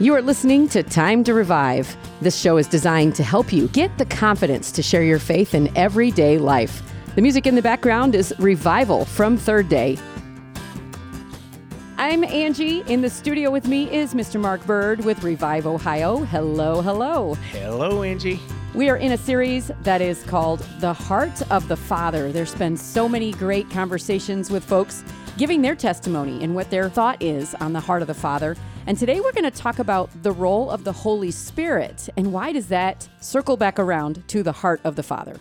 You are listening to Time to Revive. This show is designed to help you get the confidence to share your faith in everyday life. The music in the background is Revival from Third Day. I'm Angie. In the studio with me is Mr. Mark Bird with Revive Ohio. Hello, hello. Hello, Angie. We are in a series that is called The Heart of the Father. There's been so many great conversations with folks giving their testimony and what their thought is on the heart of the Father. And today we're going to talk about the role of the Holy Spirit and why does that circle back around to the heart of the Father.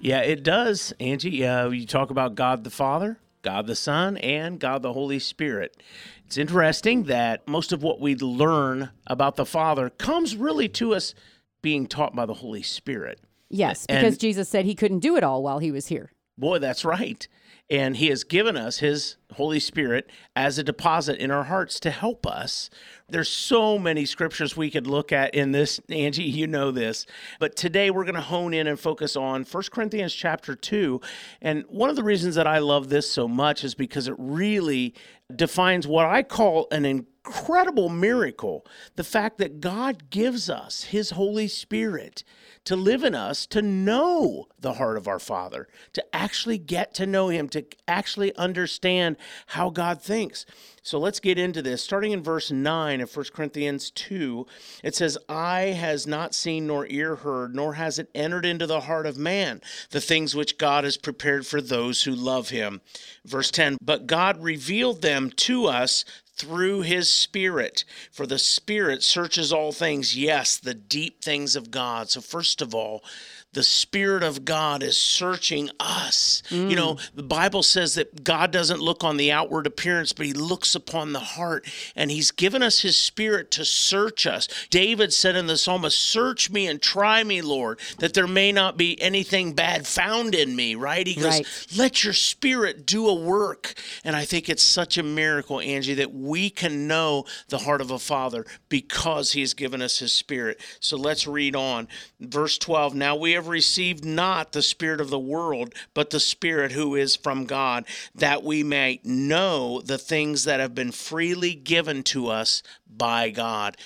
Yeah, it does, Angie. You talk about God the Father, God the Son, and God the Holy Spirit. It's interesting that most of what we learn about the Father comes really to us being taught by the Holy Spirit. Yes, because Jesus said he couldn't do it all while he was here. Boy, that's right. And he has given us his Holy Spirit as a deposit in our hearts to help us. There's so many scriptures we could look at in this, Angie, you know this. But today we're going to hone in and focus on 1 Corinthians chapter 2. And one of the reasons that I love this so much is because it really defines what I call an incredible miracle. The fact that God gives us his Holy Spirit to live in us, to know the heart of our Father, to actually get to know him, to actually understand how God thinks. So let's get into this. Starting in verse 9 of 1 Corinthians 2, it says, "Eye has not seen nor ear heard, nor has it entered into the heart of man, the things which God has prepared for those who love him." Verse 10, "But God revealed them to us through his Spirit, for the Spirit searches all things, yes, the deep things of God." So first of all, the Spirit of God is searching us. You know, the Bible says that God doesn't look on the outward appearance, but he looks upon the heart, and he's given us his Spirit to search us. David said in the psalmist, "Search me and try me, Lord, that there may not be anything bad found in me," right? He goes, let your Spirit do a work. And I think it's such a miracle, Angie, that we can know the heart of a Father because he has given us his Spirit. So let's read on. Verse 12, "Now we have received not the spirit of the world, but the Spirit who is from God, that we may know the things that have been freely given to us by God."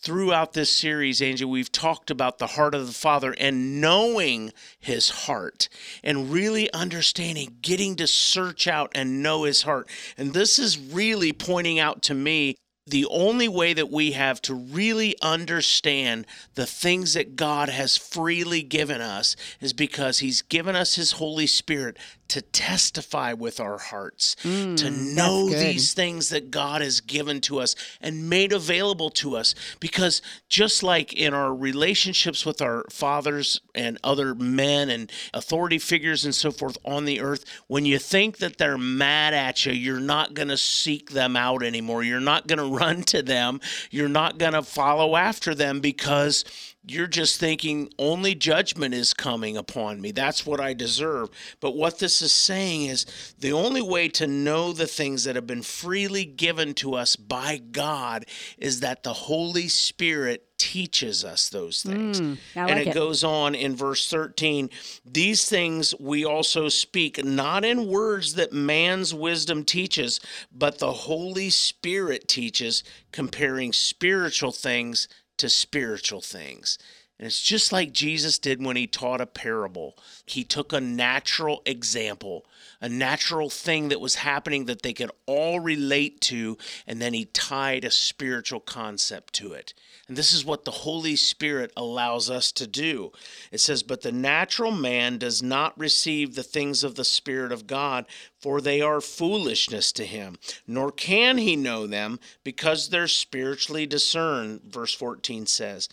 Throughout this series, Angie, we've talked about the heart of the Father and knowing his heart and really understanding, getting to search out and know his heart. And this is really pointing out to me the only way that we have to really understand the things that God has freely given us is because he's given us his Holy Spirit to testify with our hearts, to know these things that God has given to us and made available to us. Because just like in our relationships with our fathers and other men and authority figures and so forth on the earth, when you think that they're mad at you, you're not going to seek them out anymore. You're not going to run to them. You're not going to follow after them because you're just thinking only judgment is coming upon me. That's what I deserve. But what this is saying is the only way to know the things that have been freely given to us by God is that the Holy Spirit teaches us those things. It goes on in verse 13, "These things we also speak, not in words that man's wisdom teaches, but the Holy Spirit teaches, comparing spiritual things to spiritual things." And it's just like Jesus did when he taught a parable. He took a natural example, a natural thing that was happening that they could all relate to, and then he tied a spiritual concept to it. And this is what the Holy Spirit allows us to do. It says, "But the natural man does not receive the things of the Spirit of God, for they are foolishness to him, nor can he know them because they're spiritually discerned," verse 14 says.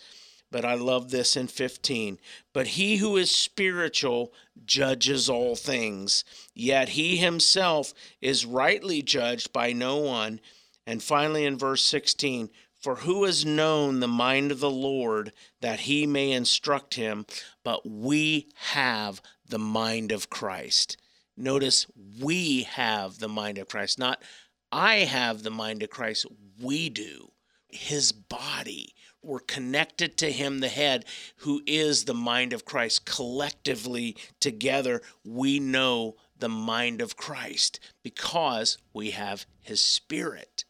But I love this in 15. "But he who is spiritual judges all things, yet he himself is rightly judged by no one." And finally in verse 16, "For who has known the mind of the Lord that he may instruct him? But we have the mind of Christ." Notice, we have the mind of Christ, not I have the mind of Christ, we do. His body. We're connected to him, the head, who is the mind of Christ. Collectively, together, we know the mind of Christ because we have his Spirit.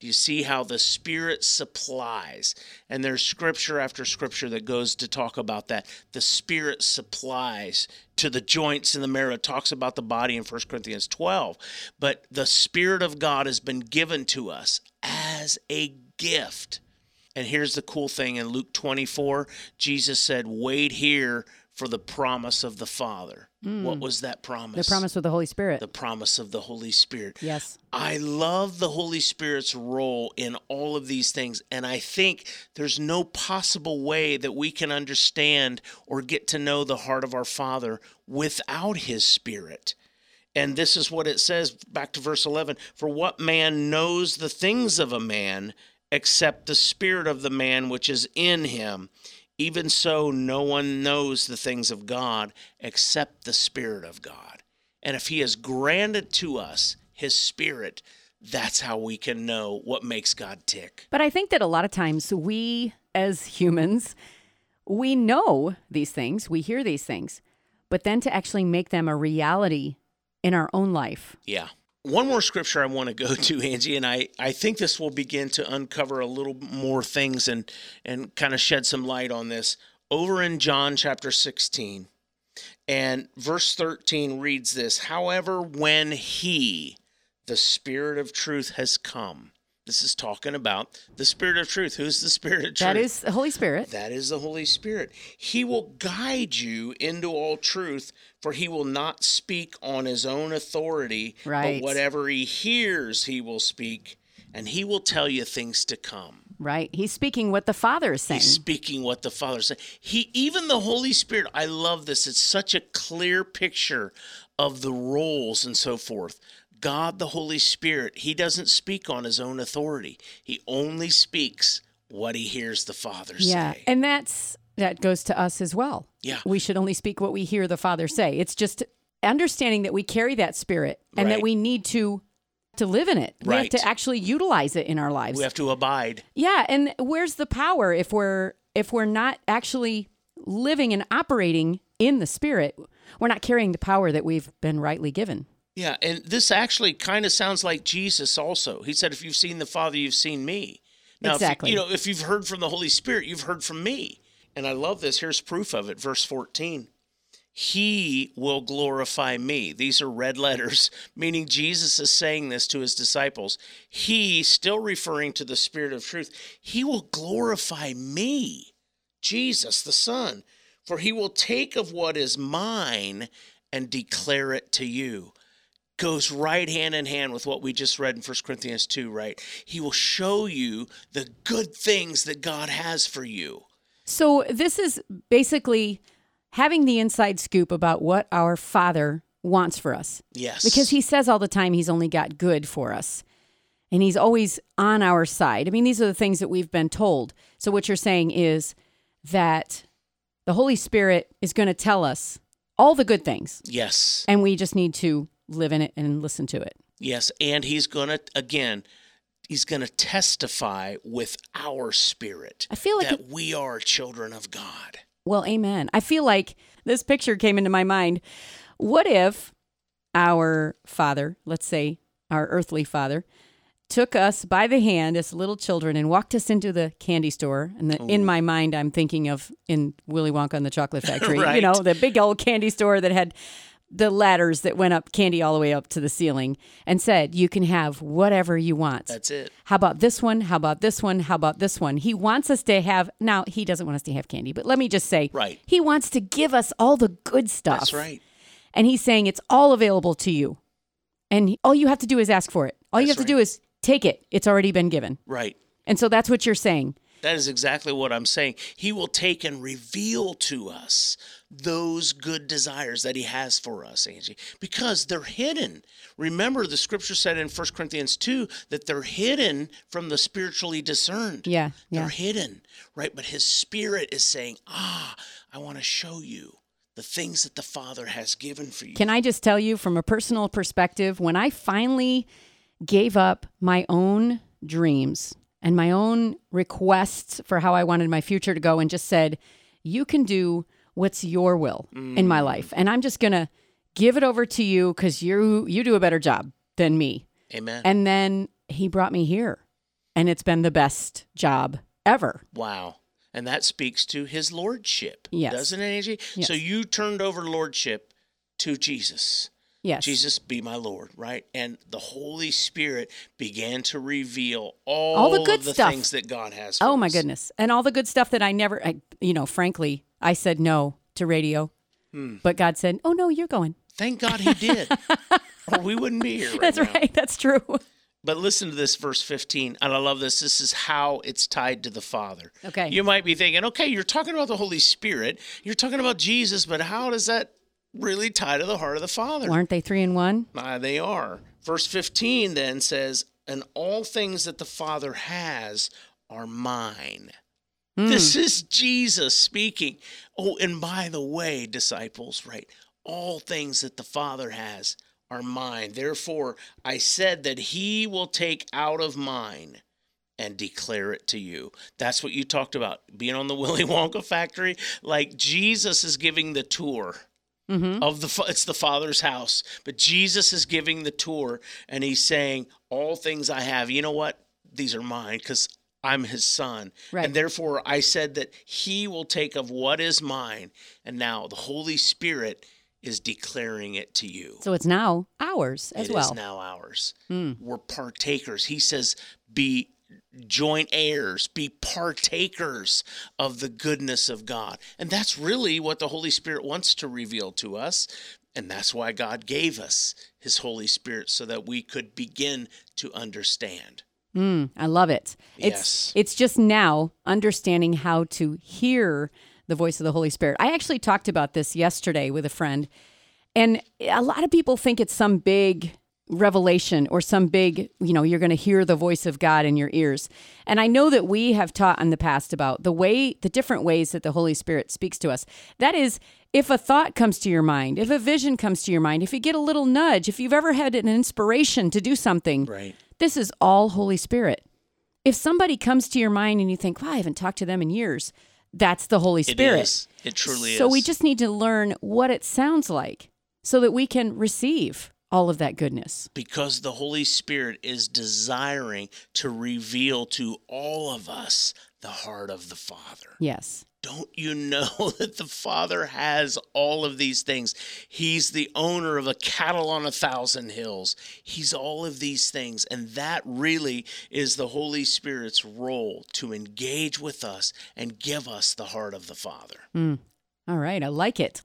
Do you see how the Spirit supplies? And there's scripture after scripture that goes to talk about that. The Spirit supplies to the joints and the marrow. It talks about the body in 1 Corinthians 12. But the Spirit of God has been given to us as a gift. And here's the cool thing. In Luke 24, Jesus said, wait here for the promise of the Father. What was that promise? The promise of the Holy Spirit. The promise of the Holy Spirit. Yes. I love the Holy Spirit's role in all of these things. And I think there's no possible way that we can understand or get to know the heart of our Father without His Spirit. And this is what it says back to verse 11. For what man knows the things of a man except the spirit of the man which is in him? Even so, no one knows the things of God except the Spirit of God. And if He has granted to us His Spirit, that's how we can know what makes God tick. But I think that a lot of times we, as humans, we know these things, we hear these things, but then to actually make them a reality in our own life. Yeah. One more scripture I want to go to, Angie, and I think this will begin to uncover a little more things and kind of shed some light on this. Over in John chapter 16, and verse 13 reads this, however, when He, the Spirit of truth, has come. This is talking about the Spirit of truth. Who's the Spirit of truth? That is the Holy Spirit. That is the Holy Spirit. He will guide you into all truth, for He will not speak on His own authority, right, but whatever He hears, He will speak, and He will tell you things to come. Right. He's speaking what the Father is saying. He's speaking what the Father is saying. Even the Holy Spirit, I love this. It's such a clear picture of the roles and so forth. God, the Holy Spirit, He doesn't speak on His own authority. He only speaks what He hears the Father say. Yeah, and that goes to us as well. Yeah. We should only speak what we hear the Father say. It's just understanding that we carry that Spirit and that we need to live in it. We have to actually utilize it in our lives. We have to abide. Yeah, and where's the power if we're not actually living and operating in the Spirit? We're not carrying the power that we've been rightly given. Yeah, and this actually kind of sounds like Jesus also. He said, if you've seen the Father, you've seen me. Now, exactly. If you've heard from the Holy Spirit, you've heard from me. And I love this. Here's proof of it. Verse 14, He will glorify me. These are red letters, meaning Jesus is saying this to His disciples. He, still referring to the Spirit of truth, He will glorify me, Jesus the Son, for He will take of what is mine and declare it to you. Goes right hand in hand with what we just read in 1 Corinthians 2, right? He will show you the good things that God has for you. So this is basically having the inside scoop about what our Father wants for us. Yes. Because He says all the time He's only got good for us. And He's always on our side. I mean, these are the things that we've been told. So what you're saying is that the Holy Spirit is going to tell us all the good things. Yes. And we just need to live in it and listen to it. Yes, and He's going to testify with our spirit, I feel like, that we are children of God. Well, amen. I feel like this picture came into my mind. What if our Father, let's say our earthly Father, took us by the hand as little children and walked us into the candy store. And in my mind, I'm thinking of in Willy Wonka and the Chocolate Factory, right, the big old candy store that had the ladders that went up, candy all the way up to the ceiling, and said, you can have whatever you want. That's it. How about this one? How about this one? How about this one? He wants us to have, now He doesn't want us to have candy, but let me just say, He wants to give us all the good stuff. That's right. And He's saying it's all available to you. And all you have to do is ask for it. All you have to do is take it. It's already been given. Right. And so that's what you're saying. That is exactly what I'm saying. He will take and reveal to us those good desires that He has for us, Angie, because they're hidden. Remember, the scripture said in 1 Corinthians 2 that they're hidden from the spiritually discerned. Yeah. They're hidden, right? But His Spirit is saying, I want to show you the things that the Father has given for you. Can I just tell you from a personal perspective, when I finally gave up my own dreams and my own requests for how I wanted my future to go and just said, you can do what's your will in my life. And I'm just going to give it over to you because you do a better job than me. Amen. And then He brought me here. and it's been the best job ever. Wow. And that speaks to his lordship, yes, doesn't it, Angie? Yes. So you turned over lordship to Jesus. Yes. Jesus, be my Lord, right? And the Holy Spirit began to reveal all the good stuff, things that God has for us. Oh, my goodness. And all the good stuff that I never, frankly, I said no to radio. Hmm. But God said, oh, no, you're going. Thank God he did. Or we wouldn't be here right now. That's right. That's true. But listen to this, verse 15, and I love this. This is how it's tied to the Father. Okay. You might be thinking, okay, you're talking about the Holy Spirit. You're talking about Jesus, but how does that really tie to the heart of the Father? Aren't they three in one? They are. Verse 15 then says, and all things that the Father has are mine. Mm. This is Jesus speaking. Oh, and by the way, disciples, right, all things that the Father has are mine. Therefore, I said that he will take out of mine and declare it to you. That's what you talked about, being on the Willy Wonka factory. Like Jesus is giving the tour of it's the Father's house, but Jesus is giving the tour and he's saying, all things I have, you know what? These are mine because I'm his son. Right. And therefore, I said that he will take of what is mine. And now the Holy Spirit is declaring it to you. So it's now ours as well. It is now ours. Mm. We're partakers. He says, be joint heirs, be partakers of the goodness of God. And that's really what the Holy Spirit wants to reveal to us. And that's why God gave us his Holy Spirit so that we could begin to understand. Mm, I love it. Yes. It's just now understanding how to hear the voice of the Holy Spirit. I actually talked about this yesterday with a friend, and a lot of people think it's some big revelation or some big, you're going to hear the voice of God in your ears. And I know that we have taught in the past about the different ways that the Holy Spirit speaks to us. That is, if a thought comes to your mind, if a vision comes to your mind, if you get a little nudge, if you've ever had an inspiration to do something, right, this is all Holy Spirit. If somebody comes to your mind and you think, wow, I haven't talked to them in years, that's the Holy Spirit. It is. It truly is. So we just need to learn what it sounds like so that we can receive all of that goodness. Because the Holy Spirit is desiring to reveal to all of us the heart of the Father. Yes. Don't you know that the Father has all of these things? He's the owner of a cattle on 1,000 hills. He's all of these things. And that really is the Holy Spirit's role, to engage with us and give us the heart of the Father. Mm. All right. I like it.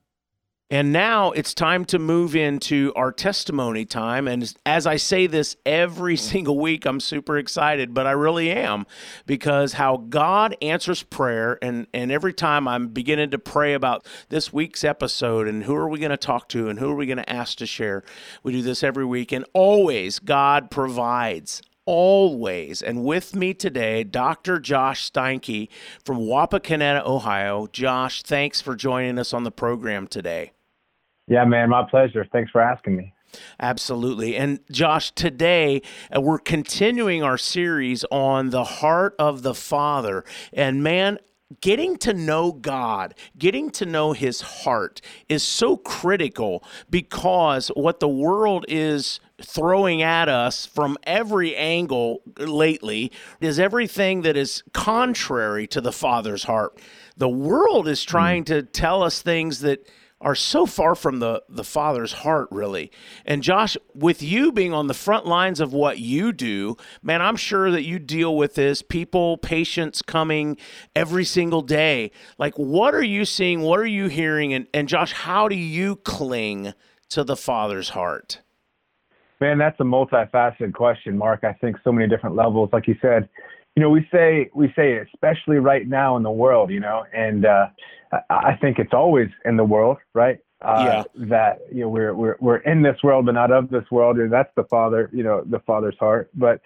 And now it's time to move into our testimony time. And as I say this every single week, I'm super excited, but I really am, because how God answers prayer. And every time I'm beginning to pray about this week's episode and who are we going to talk to and who are we going to ask to share, we do this every week. And always God provides. Always. And with me today, Dr. Josh Steinke from Wapakoneta, Ohio. Josh, thanks for joining us on the program today. Yeah, man, my pleasure. Thanks for asking me. Absolutely. And Josh, today we're continuing our series on the heart of the Father. And man, getting to know God, getting to know his heart is so critical, because what the world is throwing at us from every angle lately is everything that is contrary to the Father's heart. The world is trying to tell us things that are so far from the Father's heart, really. And Josh, with you being on the front lines of what you do, man, I'm sure that you deal with this, patients coming every single day. Like, what are you seeing? What are you hearing? And Josh, how do you cling to the Father's heart? Man, that's a multifaceted question, Mark. I think so many different levels. Like you said, we say, especially right now in the world, and I think it's always in the world, right? That, we're in this world, but not of this world. And that's the Father, the Father's heart. But,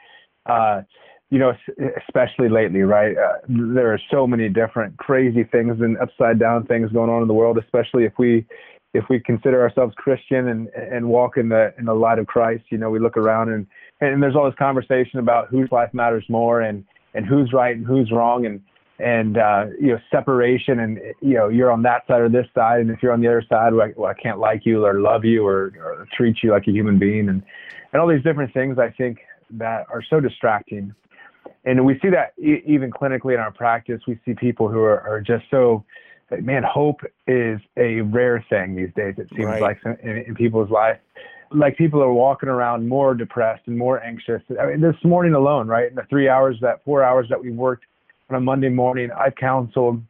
especially lately, right? There are so many different crazy things and upside down things going on in the world, especially if we consider ourselves Christian and walk in the light of Christ. We look around and there's all this conversation about whose life matters more and who's right and who's wrong and separation and, you're on that side or this side. And if you're on the other side, well, I can't like you or love you or treat you like a human being and all these different things I think that are so distracting. And we see that even clinically in our practice. We see people who are just so, man, hope is a rare thing these days, it seems like, in people's life. Like, people are walking around more depressed and more anxious. I mean, this morning alone, right, in the 3 hours, that 4 hours that we worked on a Monday morning, I've counseled.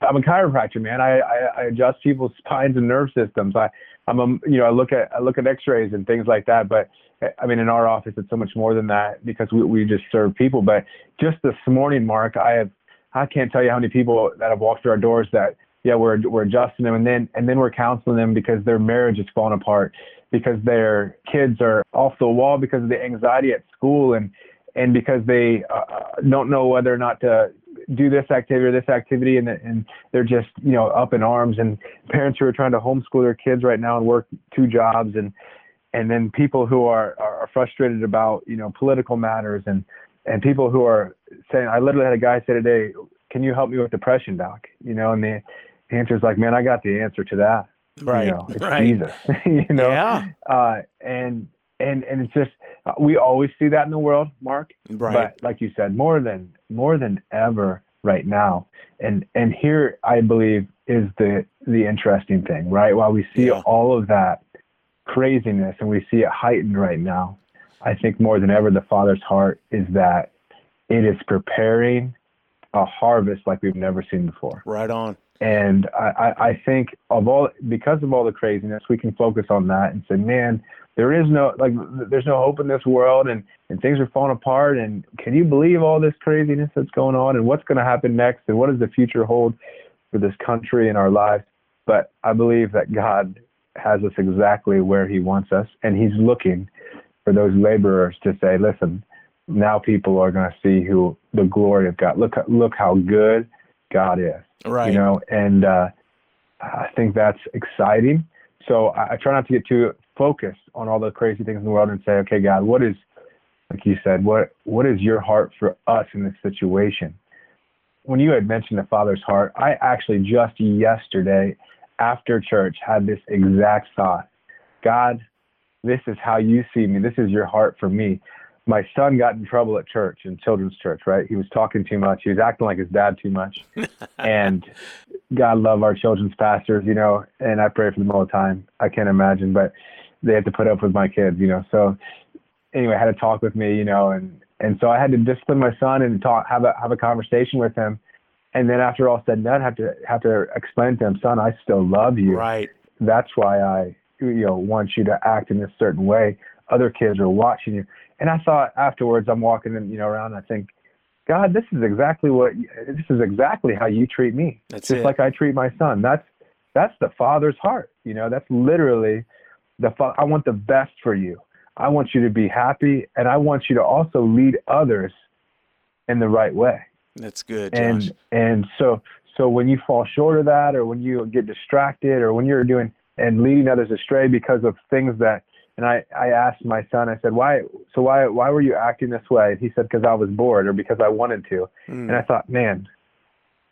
I'm a chiropractor, man. I adjust people's spines and nerve systems. I look at X-rays and things like that. But I mean, in our office, it's so much more than that, because we just serve people. But just this morning, Mark, I can't tell you how many people that have walked through our doors that, yeah, we're adjusting them, and then we're counseling them because their marriage is falling apart, because their kids are off the wall because of the anxiety at school, and because they don't know whether or not to do this activity or this activity, and they're just, you know, up in arms. And parents who are trying to homeschool their kids right now and work two jobs, and then people who are frustrated about, you know, political matters, and people who are saying, I literally had a guy say today, can you help me with depression, doc? You know, and the answer is like, man, I got the answer to that. Right. You know, it's Jesus. You know? Yeah. And it's just, we always see that in the world, Mark. Right. But like you said, more than ever right now. And here, I believe, is the interesting thing, right? While we see all of that craziness and we see it heightened right now, I think more than ever, the Father's heart is that it is preparing a harvest like we've never seen before. Right on. And I think because of all the craziness, we can focus on that and say, man, there's no hope in this world, and things are falling apart, and can you believe all this craziness that's going on, and what's going to happen next, and what does the future hold for this country and our lives? But I believe that God has us exactly where he wants us, and he's looking for those laborers to say, listen, now people are going to see who the glory of God. Look how good God is. Right. You know, and I think that's exciting. So I try not to get too focused on all the crazy things in the world and say, okay, God, what is, like you said, what is your heart for us in this situation? When you had mentioned the Father's heart, I actually just yesterday after church had this exact thought. God, this is how you see me. This is your heart for me. My son got in trouble at church, in children's church, right? He was talking too much. He was acting like his dad too much. And God love our children's pastors, you know, and I pray for them all the time. I can't imagine, but they have to put up with my kids, you know. So anyway, I had a talk with me, you know, and so I had to discipline my son and have a conversation with him. And then after all said and done, have to explain to him, son, I still love you. Right. That's why I, you know, want you to act in this certain way. Other kids are watching you. And I thought afterwards, I'm walking in, you know, around, and I think, God, this is exactly how you treat me. That's just it. Like I treat my son. That's the Father's heart. You know, that's literally I want the best for you. I want you to be happy, and I want you to also lead others in the right way. That's good, Josh. And so when you fall short of that, or when you get distracted, or when you're doing and leading others astray because of things that. And I asked my son, I said, why were you acting this way? And he said, because I was bored, or because I wanted to. Mm. And I thought, man,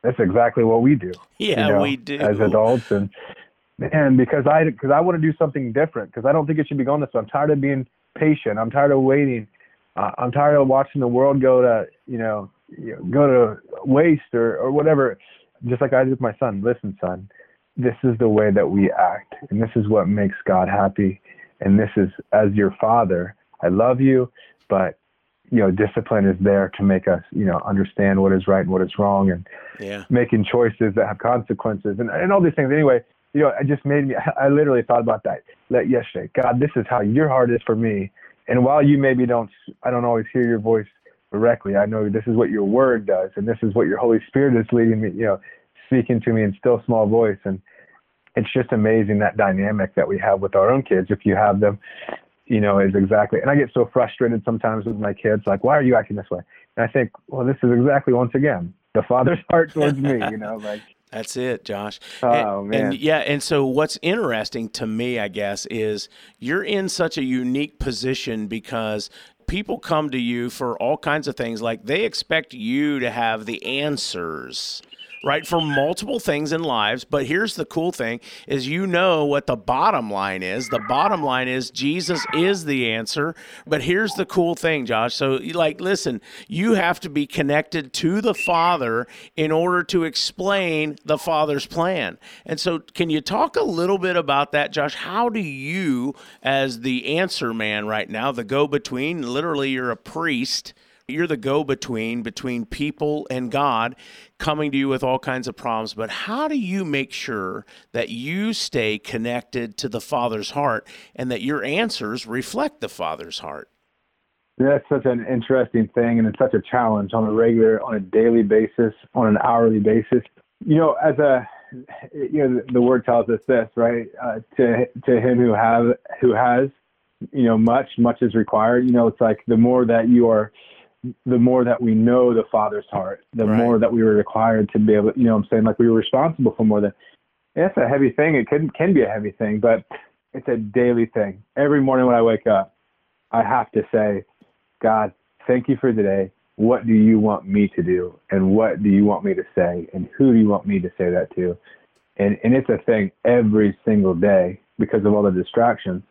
that's exactly what we do. Yeah, you know, we do. As adults. And because I want to do something different, because I don't think it should be going this way. I'm tired of being patient. I'm tired of waiting. I'm tired of watching the world go to waste or whatever. Just like I did with my son. Listen, son, this is the way that we act. And this is what makes God happy. And this is, as your father, I love you, but, you know, discipline is there to make us, you know, understand what is right and what is wrong, and making choices that have consequences and all these things. Anyway, you know, I literally thought about that yesterday. God, this is how your heart is for me. And while you maybe I don't always hear your voice directly, I know this is what your word does. And this is what your Holy Spirit is leading me, you know, speaking to me in still small voice. And it's just amazing, that dynamic that we have with our own kids, if you have them, you know, is exactly. And I get so frustrated sometimes with my kids, like, why are you acting this way? And I think, well, this is exactly, once again, the Father's heart towards me, you know, like. That's it, Josh. Oh, man. And so what's interesting to me, I guess, is you're in such a unique position because people come to you for all kinds of things. Like, they expect you to have the answers right, for multiple things in lives. But here's the cool thing is you know what the bottom line is. The bottom line is Jesus is the answer. But here's the cool thing, Josh. So, like, listen, you have to be connected to the Father in order to explain the Father's plan. And so can you talk a little bit about that, Josh? How do you, as the answer man right now, the go-between, literally you're a priest, you're the go-between between people and God coming to you with all kinds of problems. But how do you make sure that you stay connected to the Father's heart and that your answers reflect the Father's heart? That's such an interesting thing, and it's such a challenge on a regular, on a daily basis, on an hourly basis. You know, as a, you know, the word tells us this, right? To him who has, you know, much is required. You know, it's like the more that you are, the more that we know the Father's heart, the right. more that we were required to be able, you know what I'm saying? Like we were responsible for more than, it's a heavy thing. It can be a heavy thing, but it's a daily thing. Every morning when I wake up, I have to say, God, thank you for today. What do you want me to do? And what do you want me to say? And who do you want me to say that to? And it's a thing every single day because of all the distractions.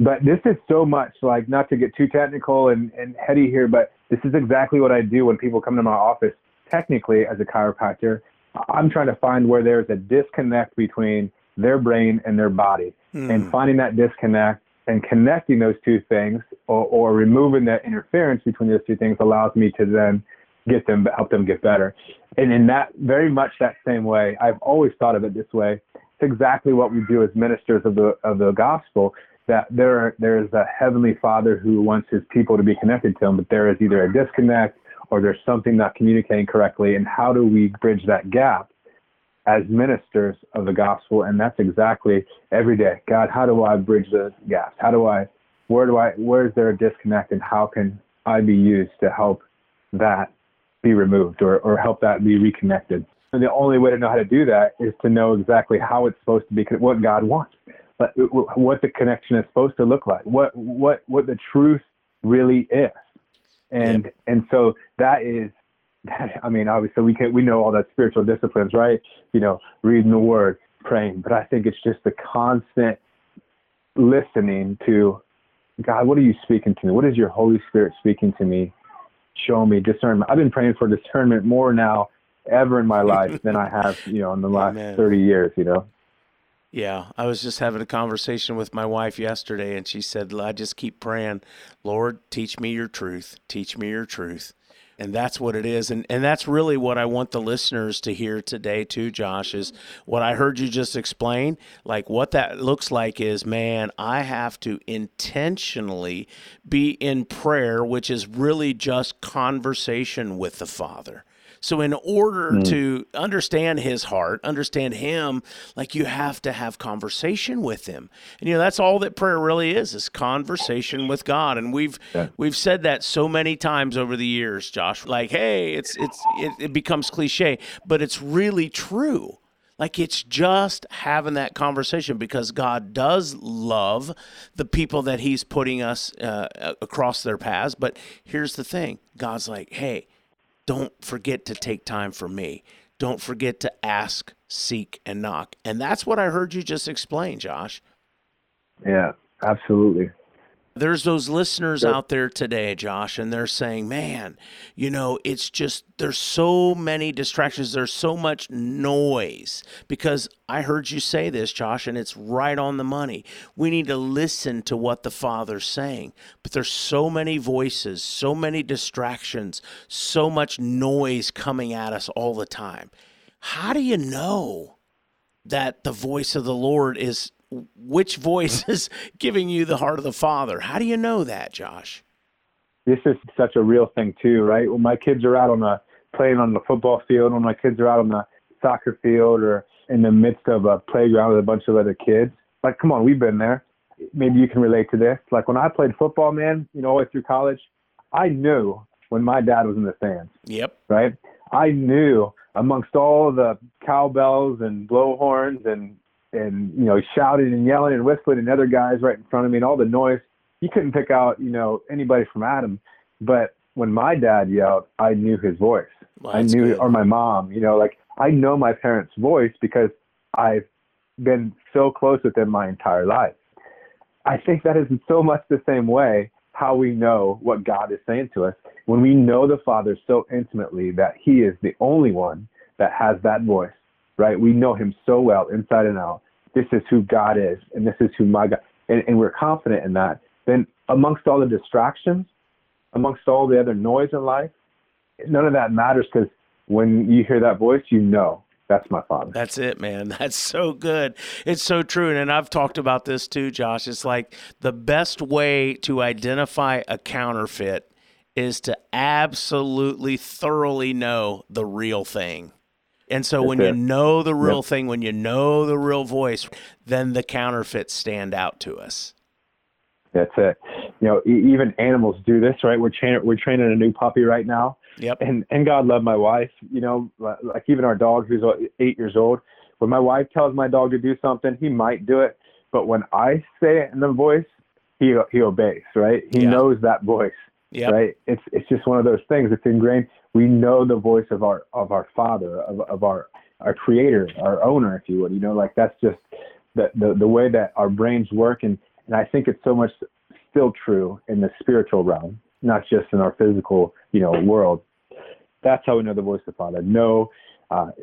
But this is so much like, not to get too technical and heady here, but this is exactly what I do when people come to my office. Technically, as a chiropractor, I'm trying to find where there's a disconnect between their brain and their body and finding that disconnect and connecting those two things or removing that interference between those two things allows me to then get them, help them get better. And in that very much that same way, I've always thought of it this way. It's exactly what we do as ministers of the gospel, that there is a heavenly Father who wants his people to be connected to him, but there is either a disconnect or there's something not communicating correctly. And how do we bridge that gap as ministers of the gospel? And that's exactly every day. God, how do I bridge those gaps? Where is there a disconnect, and how can I be used to help that be removed or help that be reconnected? And the only way to know how to do that is to know exactly how it's supposed to be, what God wants, what the connection is supposed to look like, what the truth really is. And so that is, I mean, obviously we know all that spiritual disciplines, right? You know, reading the word, praying, but I think it's just the constant listening to God. What are you speaking to me? What is your Holy Spirit speaking to me? Show me discernment. I've been praying for discernment more now ever in my life than I have, you know, in the last 30 years, you know? Yeah, I was just having a conversation with my wife yesterday, and she said, I just keep praying, Lord, teach me your truth. Teach me your truth. And that's what it is. And that's really what I want the listeners to hear today too, Josh, is what I heard you just explain. Like what that looks like is, man, I have to intentionally be in prayer, which is really just conversation with the Father. So in order to understand his heart, understand him, like you have to have conversation with him. And, you know, that's all that prayer really is conversation with God. And we've said that so many times over the years, Josh, like, hey, it becomes cliche, but it's really true. Like it's just having that conversation because God does love the people that he's putting us across their paths. But here's the thing. God's like, hey, don't forget to take time for me. Don't forget to ask, seek, and knock. And that's what I heard you just explain, Josh. Yeah, absolutely. There's those listeners out there today, Josh, and they're saying, man, you know, it's just, there's so many distractions. There's so much noise because I heard you say this, Josh, and it's right on the money. We need to listen to what the Father's saying, but there's so many voices, so many distractions, so much noise coming at us all the time. How do you know that the voice of the Lord is which voice is giving you the heart of the Father? How do you know that, Josh? This is such a real thing too, right? When my kids are out on playing on the football field, when my kids are out on the soccer field or in the midst of a playground with a bunch of other kids, like, come on, we've been there. Maybe you can relate to this. Like when I played football, man, you know, all the way through college, I knew when my dad was in the stands. Yep. Right? I knew amongst all the cowbells and blowhorns and you know, shouting and yelling and whistling and other guys right in front of me and all the noise, you couldn't pick out, you know, anybody from Adam. But when my dad yelled, I knew his voice. Well, I knew, or my mom, you know, like I know my parents' voice because I've been so close with them my entire life. I think that is so much the same way how we know what God is saying to us. When we know the Father so intimately that he is the only one that has that voice, right? We know him so well inside and out. This is who God is, and this is who my God, and we're confident in that. Then amongst all the distractions, amongst all the other noise in life, none of that matters, because when you hear that voice, you know, that's my Father. That's it, man. That's so good. It's so true. And I've talked about this too, Josh. It's like the best way to identify a counterfeit is to absolutely thoroughly know the real thing. And so when you know the real thing, when you know the real voice, then the counterfeits stand out to us. That's it. You know, even animals do this, right? We're training a new puppy right now. Yep. And God love my wife, you know, like even our dog who's 8 years old, when my wife tells my dog to do something, he might do it. But when I say it in the voice, he obeys, right? He knows that voice, right? It's just one of those things. It's ingrained. We know the voice of our Father, of our Creator, our owner, if you would, you know, like that's just the way that our brains work. And I think it's so much still true in the spiritual realm, not just in our physical, you know, world. That's how we know the voice of the Father.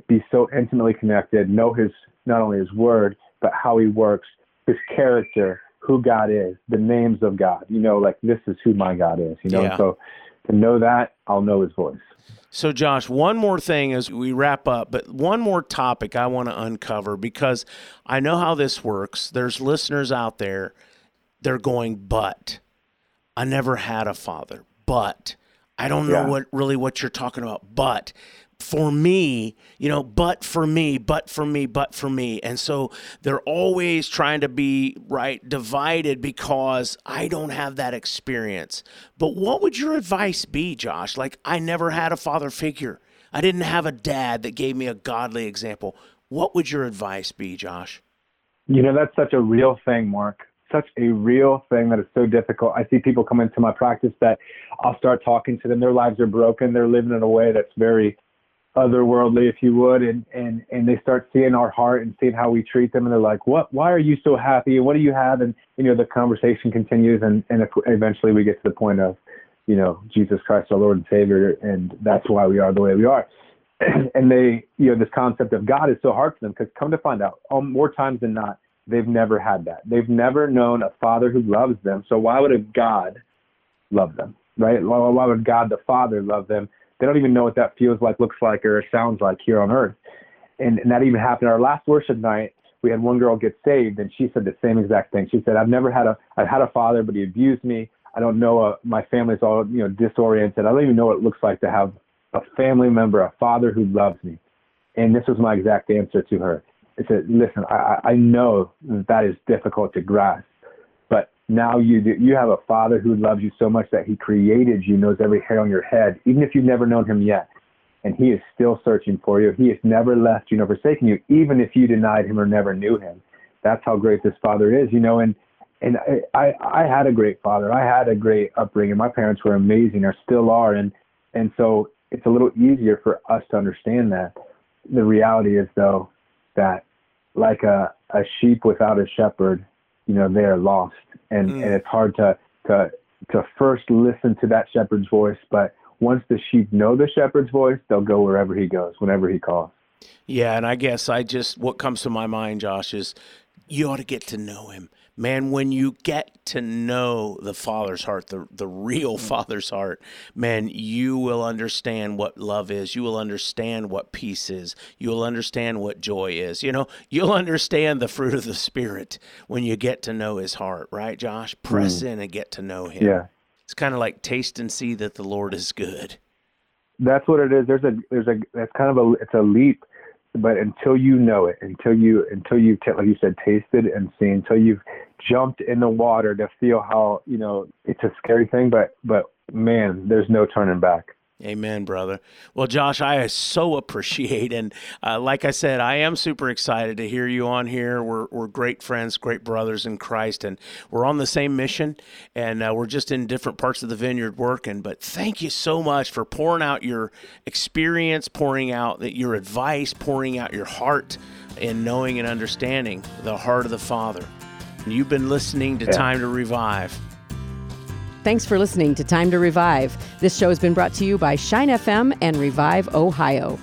Be so intimately connected, know his, not only his word, but how he works, his character, who God is, the names of God, you know, like this is who my God is, you know? Yeah. So to know that, I'll know his voice. So Josh, one more thing as we wrap up, but one more topic I want to uncover, because I know how this works. There's listeners out there, they're going, but I never had a father, but I don't know what you're talking about, but for me, you know, but for me. And so they're always trying to be divided because I don't have that experience. But what would your advice be, Josh? Like, I never had a father figure. I didn't have a dad that gave me a godly example. What would your advice be, Josh? You know, that's such a real thing, Mark. Such a real thing that is so difficult. I see people come into my practice that I'll start talking to them. Their lives are broken. They're living in a way that's very otherworldly, if you would. And they start seeing our heart and seeing how we treat them. And they're like, "What? Why are you so happy? What do you have?" And, you know, the conversation continues. And eventually we get to the point of, you know, Jesus Christ, our Lord and Savior. And that's why we are the way we are. And they, you know, this concept of God is so hard for them, because come to find out more times than not, they've never had that. They've never known a father who loves them. So why would a God love them, right? Why would God the Father love them? They don't even know what that feels like, looks like, or sounds like here on earth. And that even happened. Our last worship night, we had one girl get saved, and she said the same exact thing. She said, I've had a father, but he abused me. I don't know. My family's all, you know, disoriented. I don't even know what it looks like to have a family member, a father who loves me. And this was my exact answer to her. I said, listen, I know that is difficult to grasp, but now you have a Father who loves you so much that he created you, knows every hair on your head, even if you've never known him yet. And he is still searching for you. He has never left you nor forsaken you, even if you denied him or never knew him. That's how great this Father is, you know, and I had a great father. I had a great upbringing. My parents were amazing, or still are. And so it's a little easier for us to understand that. The reality is, though, that like a sheep without a shepherd, you know, they are lost. And it's hard to first listen to that shepherd's voice. But once the sheep know the shepherd's voice, they'll go wherever he goes, whenever he calls. Yeah. And I guess what comes to my mind, Josh, is you ought to get to know him, man. When you get to know the Father's heart, the real Father's heart, man, you will understand what love is. You will understand what peace is. You will understand what joy is. You know, you'll understand the fruit of the Spirit when you get to know his heart, right, Josh? Press in and get to know him. Yeah. It's kind of like taste and see that the Lord is good. That's what it is. It's a leap. But until you know it, until you've, like you said, tasted and seen, until you've jumped in the water to feel how, you know, it's a scary thing, but man, there's no turning back. Amen, brother. Well, Josh, I so appreciate, and like I said, I am super excited to hear you on here. We're great friends, great brothers in Christ, and we're on the same mission, and we're just in different parts of the vineyard working. But thank you so much for pouring out your experience, pouring out your advice, pouring out your heart, and knowing and understanding the heart of the Father. And you've been listening to Time to Revive. Thanks for listening to Time to Revive. This show has been brought to you by Shine FM and Revive Ohio.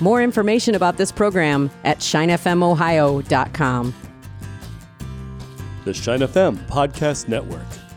More information about this program at shinefmohio.com. The Shine FM Podcast Network.